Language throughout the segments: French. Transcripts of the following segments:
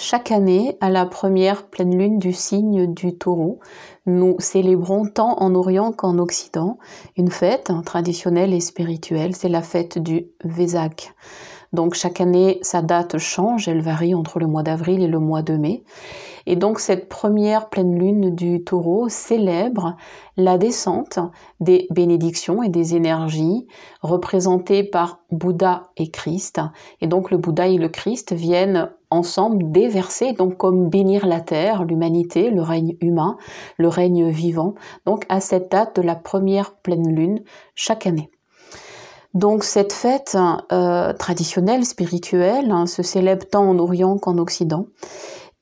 Chaque année, à la première pleine lune du signe du taureau, nous célébrons tant en Orient qu'en Occident une fête traditionnelle et spirituelle, c'est la fête du Wesak. Donc chaque année, sa date change, elle varie entre le mois d'avril et le mois de mai. Et donc cette première pleine lune du taureau célèbre la descente des bénédictions et des énergies représentées par Bouddha et Christ. Et donc le Bouddha et le Christ viennent ensemble déverser, donc comme bénir la terre, l'humanité, le règne humain, le règne vivant, donc à cette date de la première pleine lune chaque année. Donc cette fête traditionnelle, spirituelle, se célèbre tant en Orient qu'en Occident,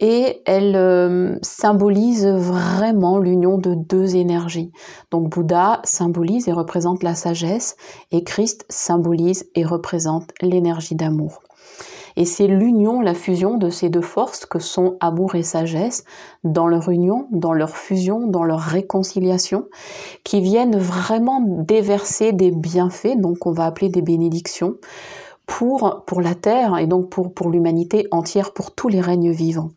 et elle symbolise vraiment l'union de deux énergies. Donc Bouddha symbolise et représente la sagesse, et Christ symbolise et représente l'énergie d'amour. Et c'est l'union, la fusion de ces deux forces que sont amour et sagesse, dans leur union, dans leur fusion, dans leur réconciliation, qui viennent vraiment déverser des bienfaits, donc on va appeler des bénédictions, pour la terre et donc pour l'humanité entière, pour tous les règnes vivants.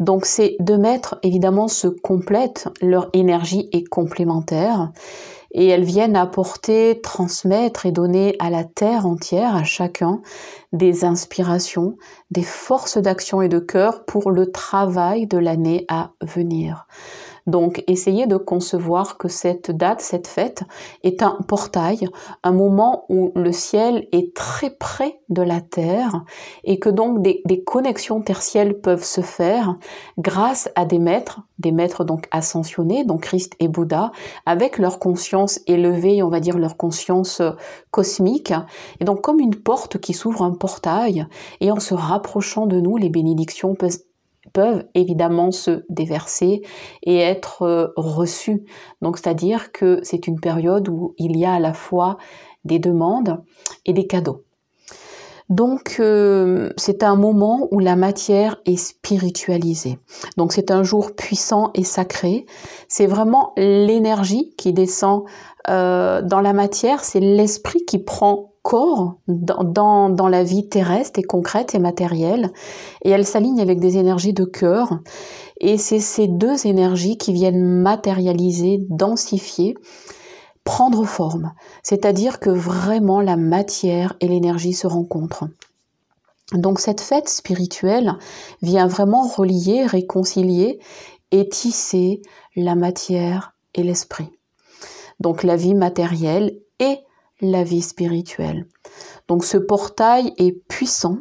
Donc ces deux maîtres, évidemment, se complètent, leur énergie est complémentaire, et elles viennent apporter, transmettre et donner à la terre entière, à chacun, des inspirations, des forces d'action et de cœur pour le travail de l'année à venir. Donc essayez de concevoir que cette date, cette fête, est un portail, un moment où le ciel est très près de la terre et que donc des connexions tertielles peuvent se faire grâce à des maîtres donc ascensionnés, donc Christ et Bouddha, avec leur conscience élevée, on va dire leur conscience cosmique, et donc comme une porte qui s'ouvre, un portail, et en se rapprochant de nous, les bénédictions peuvent évidemment se déverser et être reçues. Donc c'est-à-dire que c'est une période où il y a à la fois des demandes et des cadeaux. Donc c'est un moment où la matière est spiritualisée. Donc c'est un jour puissant et sacré. C'est vraiment l'énergie qui descend dans la matière, c'est l'esprit qui prend corps dans la vie terrestre et concrète et matérielle, et elle s'aligne avec des énergies de cœur, et c'est ces deux énergies qui viennent matérialiser, densifier, prendre forme, c'est-à-dire que vraiment la matière et l'énergie se rencontrent. Donc cette fête spirituelle vient vraiment relier, réconcilier et tisser la matière et l'esprit. Donc la vie matérielle et la vie spirituelle. Donc ce portail est puissant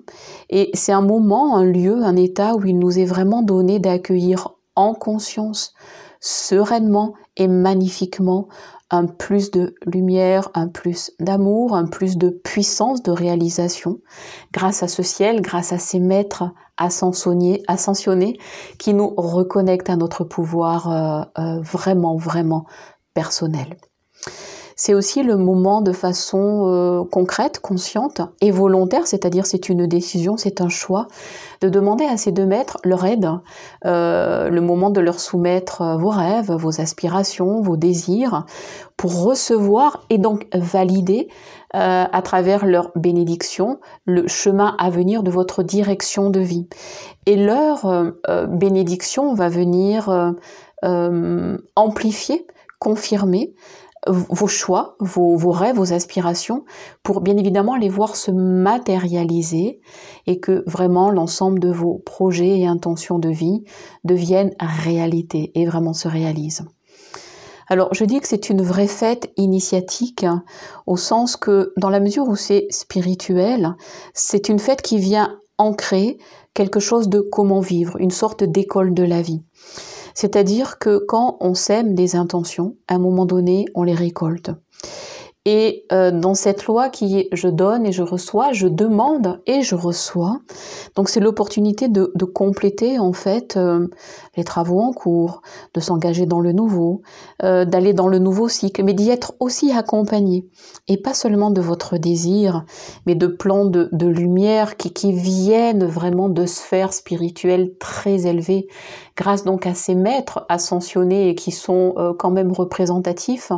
et c'est un moment, un lieu, un état où il nous est vraiment donné d'accueillir en conscience, sereinement et magnifiquement un plus de lumière, un plus d'amour, un plus de puissance, de réalisation, grâce à ce ciel, grâce à ces maîtres ascensionnés qui nous reconnectent à notre pouvoir vraiment, vraiment personnel. C'est aussi le moment de façon concrète, consciente et volontaire, c'est-à-dire c'est une décision, c'est un choix, de demander à ces deux maîtres leur aide, le moment de leur soumettre vos rêves, vos aspirations, vos désirs, pour recevoir et donc valider à travers leur bénédiction le chemin à venir de votre direction de vie. Et leur bénédiction va venir amplifier, confirmer vos choix, vos rêves, vos aspirations, pour bien évidemment les voir se matérialiser et que vraiment l'ensemble de vos projets et intentions de vie deviennent réalité et vraiment se réalisent. Alors je dis que c'est une vraie fête initiatique, hein, au sens que dans la mesure où c'est spirituel, c'est une fête qui vient ancrer quelque chose de comment vivre, une sorte d'école de la vie. C'est-à-dire que quand on sème des intentions, à un moment donné, on les récolte. Et dans cette loi qui est « je donne et je reçois »,« je demande et je reçois », donc c'est l'opportunité de compléter en fait les travaux en cours, de s'engager dans le nouveau, d'aller dans le nouveau cycle, mais d'y être aussi accompagné. Et pas seulement de votre désir, mais de plans de lumière qui viennent vraiment de sphères spirituelles très élevées, grâce donc à ces maîtres ascensionnés et qui sont quand même représentatifs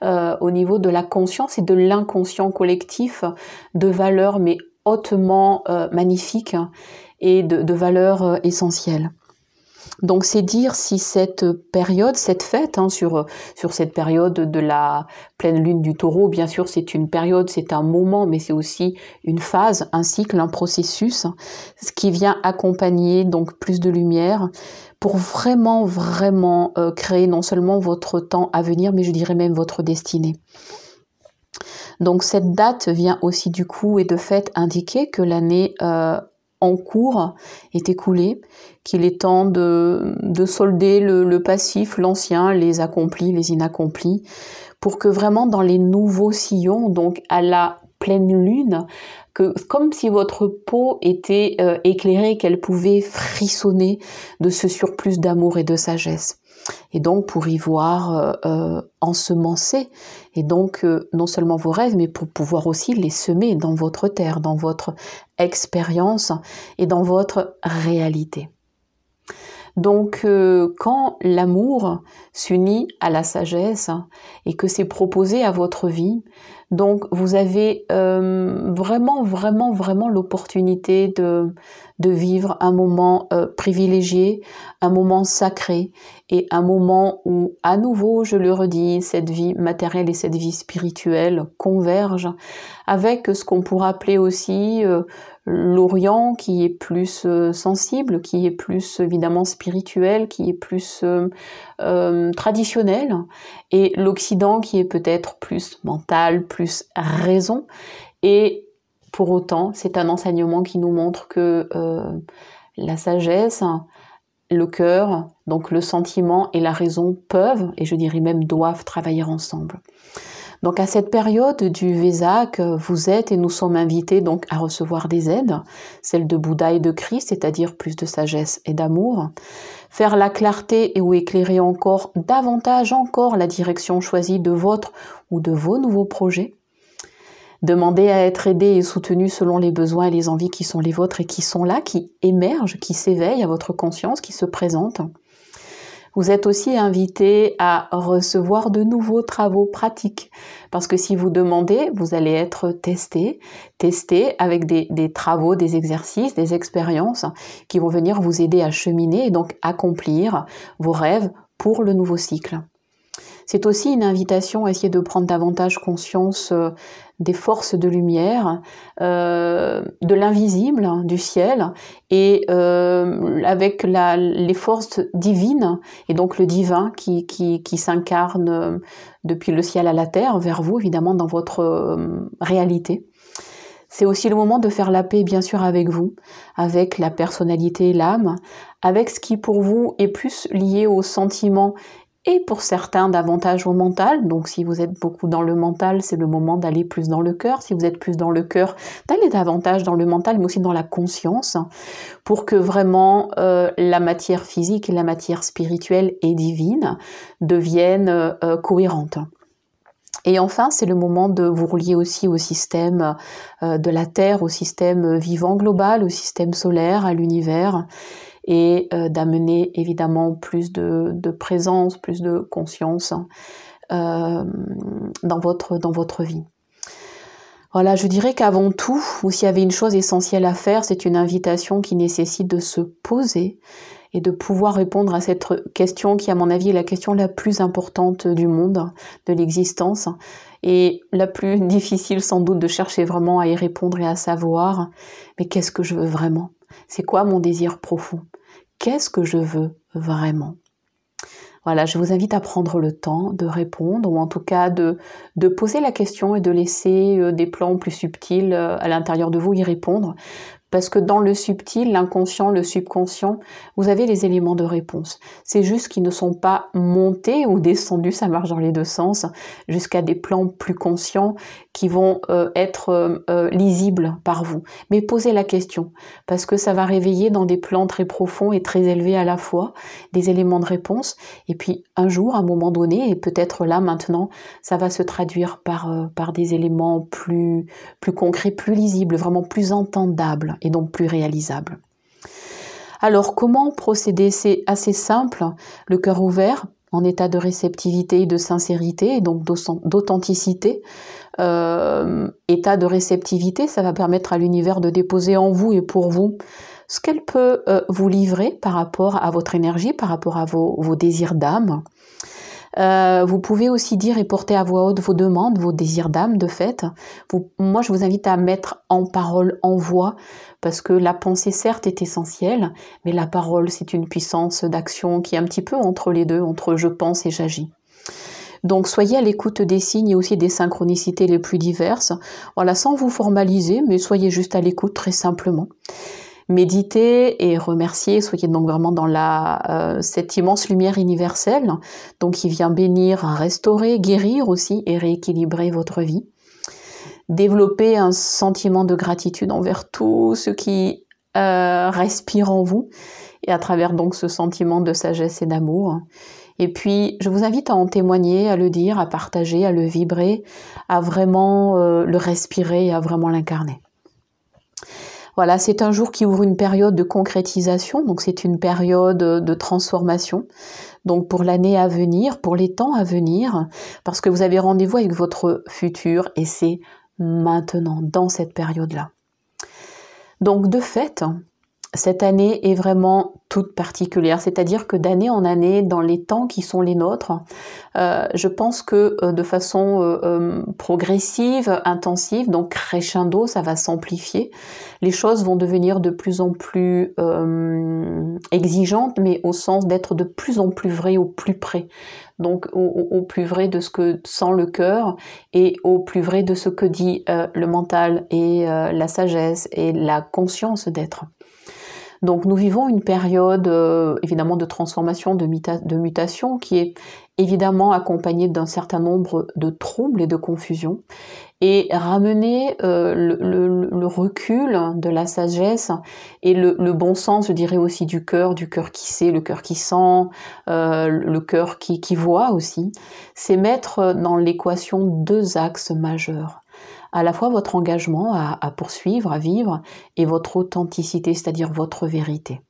au niveau de la conscience et de l'inconscient collectif, de valeurs mais hautement magnifiques et de valeurs essentielles. Donc c'est dire si cette période, cette fête, sur cette période de la pleine lune du taureau, bien sûr c'est une période, c'est un moment, mais c'est aussi une phase, un cycle, un processus, ce qui vient accompagner donc plus de lumière pour vraiment, vraiment créer non seulement votre temps à venir, mais je dirais même votre destinée. Donc cette date vient aussi du coup et de fait indiquer que l'année en cours est écoulé, qu'il est temps de solder le passif, l'ancien, les accomplis, les inaccomplis, pour que vraiment dans les nouveaux sillons, donc à la pleine lune, que comme si votre peau était éclairée, qu'elle pouvait frissonner de ce surplus d'amour et de sagesse. Et donc pour y voir ensemencer, et donc non seulement vos rêves, mais pour pouvoir aussi les semer dans votre terre, dans votre expérience et dans votre réalité. Donc quand l'amour s'unit à la sagesse et que c'est proposé à votre vie, donc vous avez vraiment l'opportunité de vivre un moment privilégié, un moment sacré et un moment où, à nouveau, je le redis, cette vie matérielle et cette vie spirituelle convergent avec ce qu'on pourra appeler aussi l'Orient, qui est plus sensible, qui est plus évidemment spirituel, qui est plus traditionnel, et l'Occident qui est peut-être plus mental, plus raison. Et pour autant, c'est un enseignement qui nous montre que la sagesse, le cœur, donc le sentiment et la raison peuvent, et je dirais même doivent, travailler ensemble. Donc à cette période du Wesak, vous êtes et nous sommes invités donc à recevoir des aides, celles de Bouddha et de Christ, c'est-à-dire plus de sagesse et d'amour, faire la clarté et ou éclairer encore davantage encore la direction choisie de votre ou de vos nouveaux projets, demander à être aidé et soutenu selon les besoins et les envies qui sont les vôtres et qui sont là, qui émergent, qui s'éveillent à votre conscience, qui se présentent. Vous êtes aussi invité à recevoir de nouveaux travaux pratiques, parce que si vous demandez, vous allez être testé avec des travaux, des exercices, des expériences qui vont venir vous aider à cheminer et donc accomplir vos rêves pour le nouveau cycle. C'est aussi une invitation à essayer de prendre davantage conscience des forces de lumière, de l'invisible, du ciel, et avec les forces divines, et donc le divin qui s'incarne depuis le ciel à la terre, vers vous évidemment, dans votre réalité. C'est aussi le moment de faire la paix, bien sûr, avec vous, avec la personnalité et l'âme, avec ce qui pour vous est plus lié aux sentiments et pour certains davantage au mental. Donc si vous êtes beaucoup dans le mental, c'est le moment d'aller plus dans le cœur. Si vous êtes plus dans le cœur, d'aller davantage dans le mental, mais aussi dans la conscience, pour que vraiment la matière physique et la matière spirituelle et divine deviennent cohérentes. Et enfin, c'est le moment de vous relier aussi au système de la Terre, au système vivant global, au système solaire, à l'univers, et d'amener évidemment plus de présence, plus de conscience dans votre vie. Voilà, je dirais qu'avant tout, s'il y avait une chose essentielle à faire, c'est une invitation qui nécessite de se poser et de pouvoir répondre à cette question qui, à mon avis, est la question la plus importante du monde, de l'existence, et la plus difficile sans doute de chercher vraiment à y répondre et à savoir, mais qu'est-ce que je veux vraiment ? C'est quoi mon désir profond ? Qu'est-ce que je veux vraiment ? Voilà, je vous invite à prendre le temps de répondre, ou en tout cas de poser la question et de laisser des plans plus subtils à l'intérieur de vous y répondre. Parce que dans le subtil, l'inconscient, le subconscient, vous avez les éléments de réponse. C'est juste qu'ils ne sont pas montés ou descendus, ça marche dans les deux sens, jusqu'à des plans plus conscients qui vont être lisibles par vous. Mais posez la question, parce que ça va réveiller dans des plans très profonds et très élevés à la fois, des éléments de réponse, et puis un jour, à un moment donné, et peut-être là, maintenant, ça va se traduire par des éléments plus concrets, plus lisibles, vraiment plus entendables, et donc plus réalisable. Alors comment procéder ? C'est assez simple, le cœur ouvert, en état de réceptivité et de sincérité, et donc d'authenticité. État de réceptivité, ça va permettre à l'univers de déposer en vous et pour vous ce qu'elle peut vous livrer par rapport à votre énergie, par rapport à vos désirs d'âme. Vous pouvez aussi dire et porter à voix haute vos demandes, vos désirs d'âme de fait. Moi je vous invite à mettre en parole, en voix, parce que la pensée certes est essentielle, mais la parole c'est une puissance d'action qui est un petit peu entre les deux, entre je pense et j'agis. Donc soyez à l'écoute des signes et aussi des synchronicités les plus diverses, voilà, sans vous formaliser, mais soyez juste à l'écoute très simplement. Méditez et remerciez, soyez donc vraiment dans cette immense lumière universelle, donc qui vient bénir, restaurer, guérir aussi et rééquilibrer votre vie. Développez un sentiment de gratitude envers tout ce qui respire en vous, et à travers donc ce sentiment de sagesse et d'amour. Et puis, je vous invite à en témoigner, à le dire, à partager, à le vibrer, à vraiment le respirer et à vraiment l'incarner. Voilà, c'est un jour qui ouvre une période de concrétisation, donc c'est une période de transformation, donc pour l'année à venir, pour les temps à venir, parce que vous avez rendez-vous avec votre futur et c'est maintenant, dans cette période-là. Donc de fait, cette année est vraiment toute particulière, c'est-à-dire que d'année en année, dans les temps qui sont les nôtres, je pense que de façon progressive, intensive, donc crescendo, ça va s'amplifier. Les choses vont devenir de plus en plus exigeantes, mais au sens d'être de plus en plus vraies au plus près. Donc au plus vrai de ce que sent le cœur et au plus vrai de ce que dit le mental et la sagesse et la conscience d'être. Donc nous vivons une période évidemment de transformation, de mutation, qui est évidemment accompagnée d'un certain nombre de troubles et de confusions. Et ramener le recul de la sagesse et le bon sens, je dirais aussi du cœur qui sait, le cœur qui sent, le cœur qui voit aussi, c'est mettre dans l'équation deux axes majeurs. À la fois votre engagement à poursuivre, à vivre, et votre authenticité, c'est-à-dire votre vérité.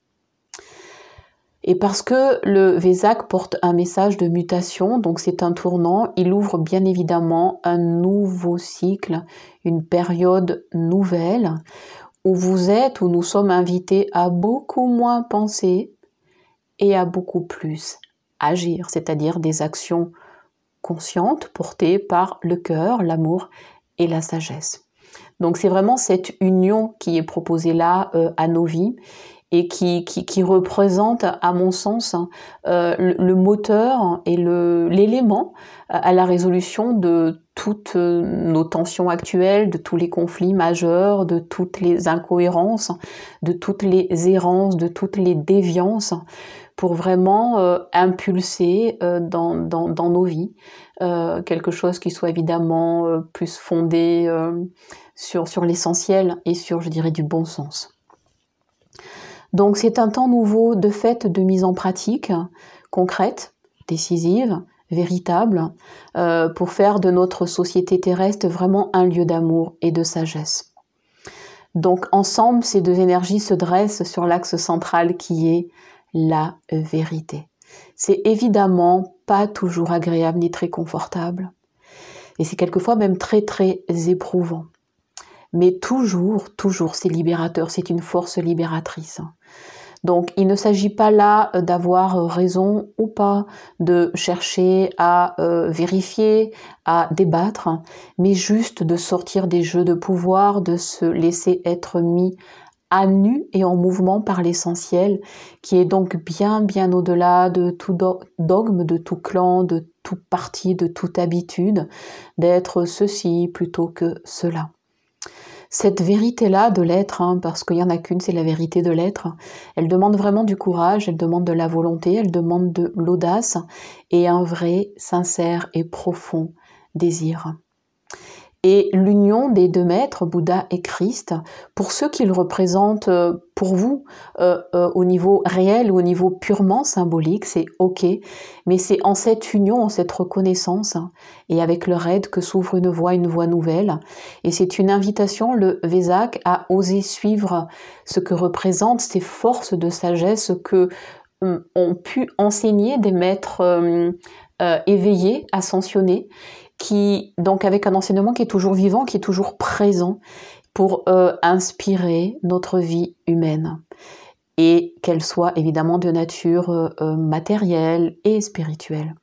Et parce que le Wesak porte un message de mutation, donc c'est un tournant, il ouvre bien évidemment un nouveau cycle, une période nouvelle, où vous êtes, où nous sommes invités à beaucoup moins penser et à beaucoup plus agir, c'est-à-dire des actions conscientes portées par le cœur, l'amour et la sagesse. Donc c'est vraiment cette union qui est proposée là à nos vies et qui représente à mon sens le moteur et l'élément à la résolution de toutes nos tensions actuelles, de tous les conflits majeurs, de toutes les incohérences, de toutes les errances, de toutes les déviances, pour vraiment impulser dans nos vies quelque chose qui soit évidemment plus fondé sur l'essentiel et sur, je dirais, du bon sens. Donc c'est un temps nouveau de fait, de mise en pratique concrète, décisive, véritable, pour faire de notre société terrestre vraiment un lieu d'amour et de sagesse. Donc ensemble, ces deux énergies se dressent sur l'axe central qui est la vérité. C'est évidemment pas toujours agréable ni très confortable. Et c'est quelquefois même très très éprouvant. Mais toujours, toujours c'est libérateur, c'est une force libératrice. Donc il ne s'agit pas là d'avoir raison ou pas, de chercher à vérifier, à débattre, mais juste de sortir des jeux de pouvoir, de se laisser être mis à nu et en mouvement par l'essentiel, qui est donc bien au-delà de tout dogme, de tout clan, de tout parti, de toute habitude, d'être ceci plutôt que cela. Cette vérité-là de l'être, parce qu'il n'y en a qu'une, c'est la vérité de l'être, elle demande vraiment du courage, elle demande de la volonté, elle demande de l'audace et un vrai, sincère et profond désir. Et l'union des deux maîtres, Bouddha et Christ, pour ceux qu'ils représentent pour vous, au niveau réel ou au niveau purement symbolique, c'est ok, mais c'est en cette union, en cette reconnaissance, et avec leur aide que s'ouvre une voie nouvelle. Et c'est une invitation, le Wesak, à oser suivre ce que représentent ces forces de sagesse que ont pu enseigner des maîtres éveillés, ascensionnés, qui, donc avec un enseignement qui est toujours vivant, qui est toujours présent pour inspirer notre vie humaine. et qu'elle soit évidemment de nature matérielle et spirituelle.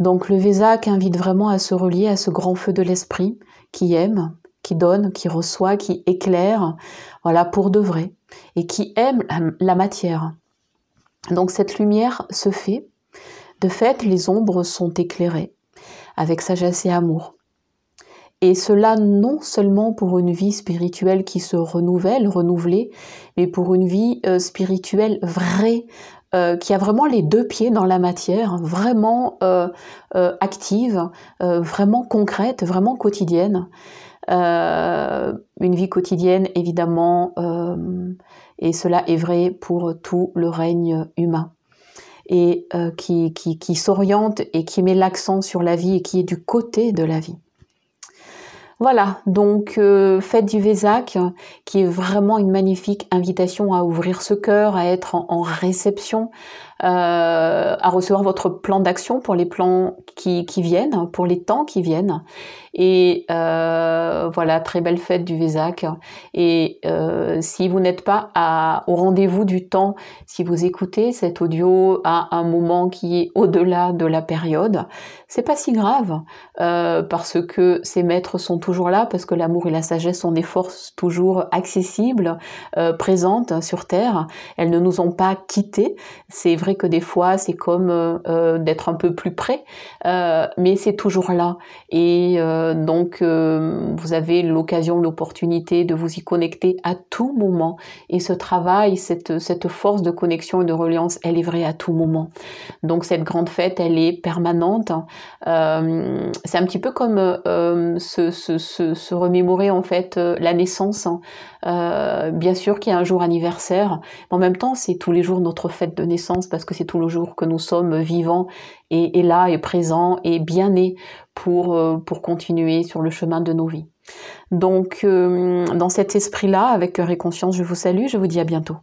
Donc le Wesak invite vraiment à se relier à ce grand feu de l'esprit qui aime, qui donne, qui reçoit, qui éclaire, voilà, pour de vrai, et qui aime la matière. Donc cette lumière se fait, de fait les ombres sont éclairées avec sagesse et amour. Et cela non seulement pour une vie spirituelle qui se renouvelle, renouvelée, mais pour une vie spirituelle vraie, qui a vraiment les deux pieds dans la matière, vraiment active, vraiment concrète, vraiment quotidienne. Une vie quotidienne évidemment, et cela est vrai pour tout le règne humain, et qui s'oriente et qui met l'accent sur la vie et qui est du côté de la vie. Voilà, donc fête du Wesak, qui est vraiment une magnifique invitation à ouvrir ce cœur, à être en réception, à recevoir votre plan d'action pour les plans qui viennent, pour les temps qui viennent. Et voilà, très belle fête du Wesak. Et si vous n'êtes pas au rendez-vous du temps, si vous écoutez cet audio à un moment qui est au-delà de la période, c'est pas si grave, parce que ces maîtres sont toujours là, parce que l'amour et la sagesse sont des forces toujours accessibles, présentes sur Terre. Elles ne nous ont pas quittés. C'est vrai que des fois, c'est comme d'être un peu plus près, mais c'est toujours là. Et donc vous avez l'occasion, l'opportunité de vous y connecter à tout moment, et ce travail, cette force de connexion et de reliance, elle est vraie à tout moment. Donc cette grande fête, elle est permanente. C'est un petit peu comme se remémorer en fait la naissance, hein. Bien sûr qu'il y a un jour anniversaire, mais en même temps c'est tous les jours notre fête de naissance, parce que c'est tous les jours que nous sommes vivants et là et présents et bien nés pour continuer sur le chemin de nos vies. Donc dans cet esprit-là, avec cœur et conscience, je vous salue, je vous dis à bientôt.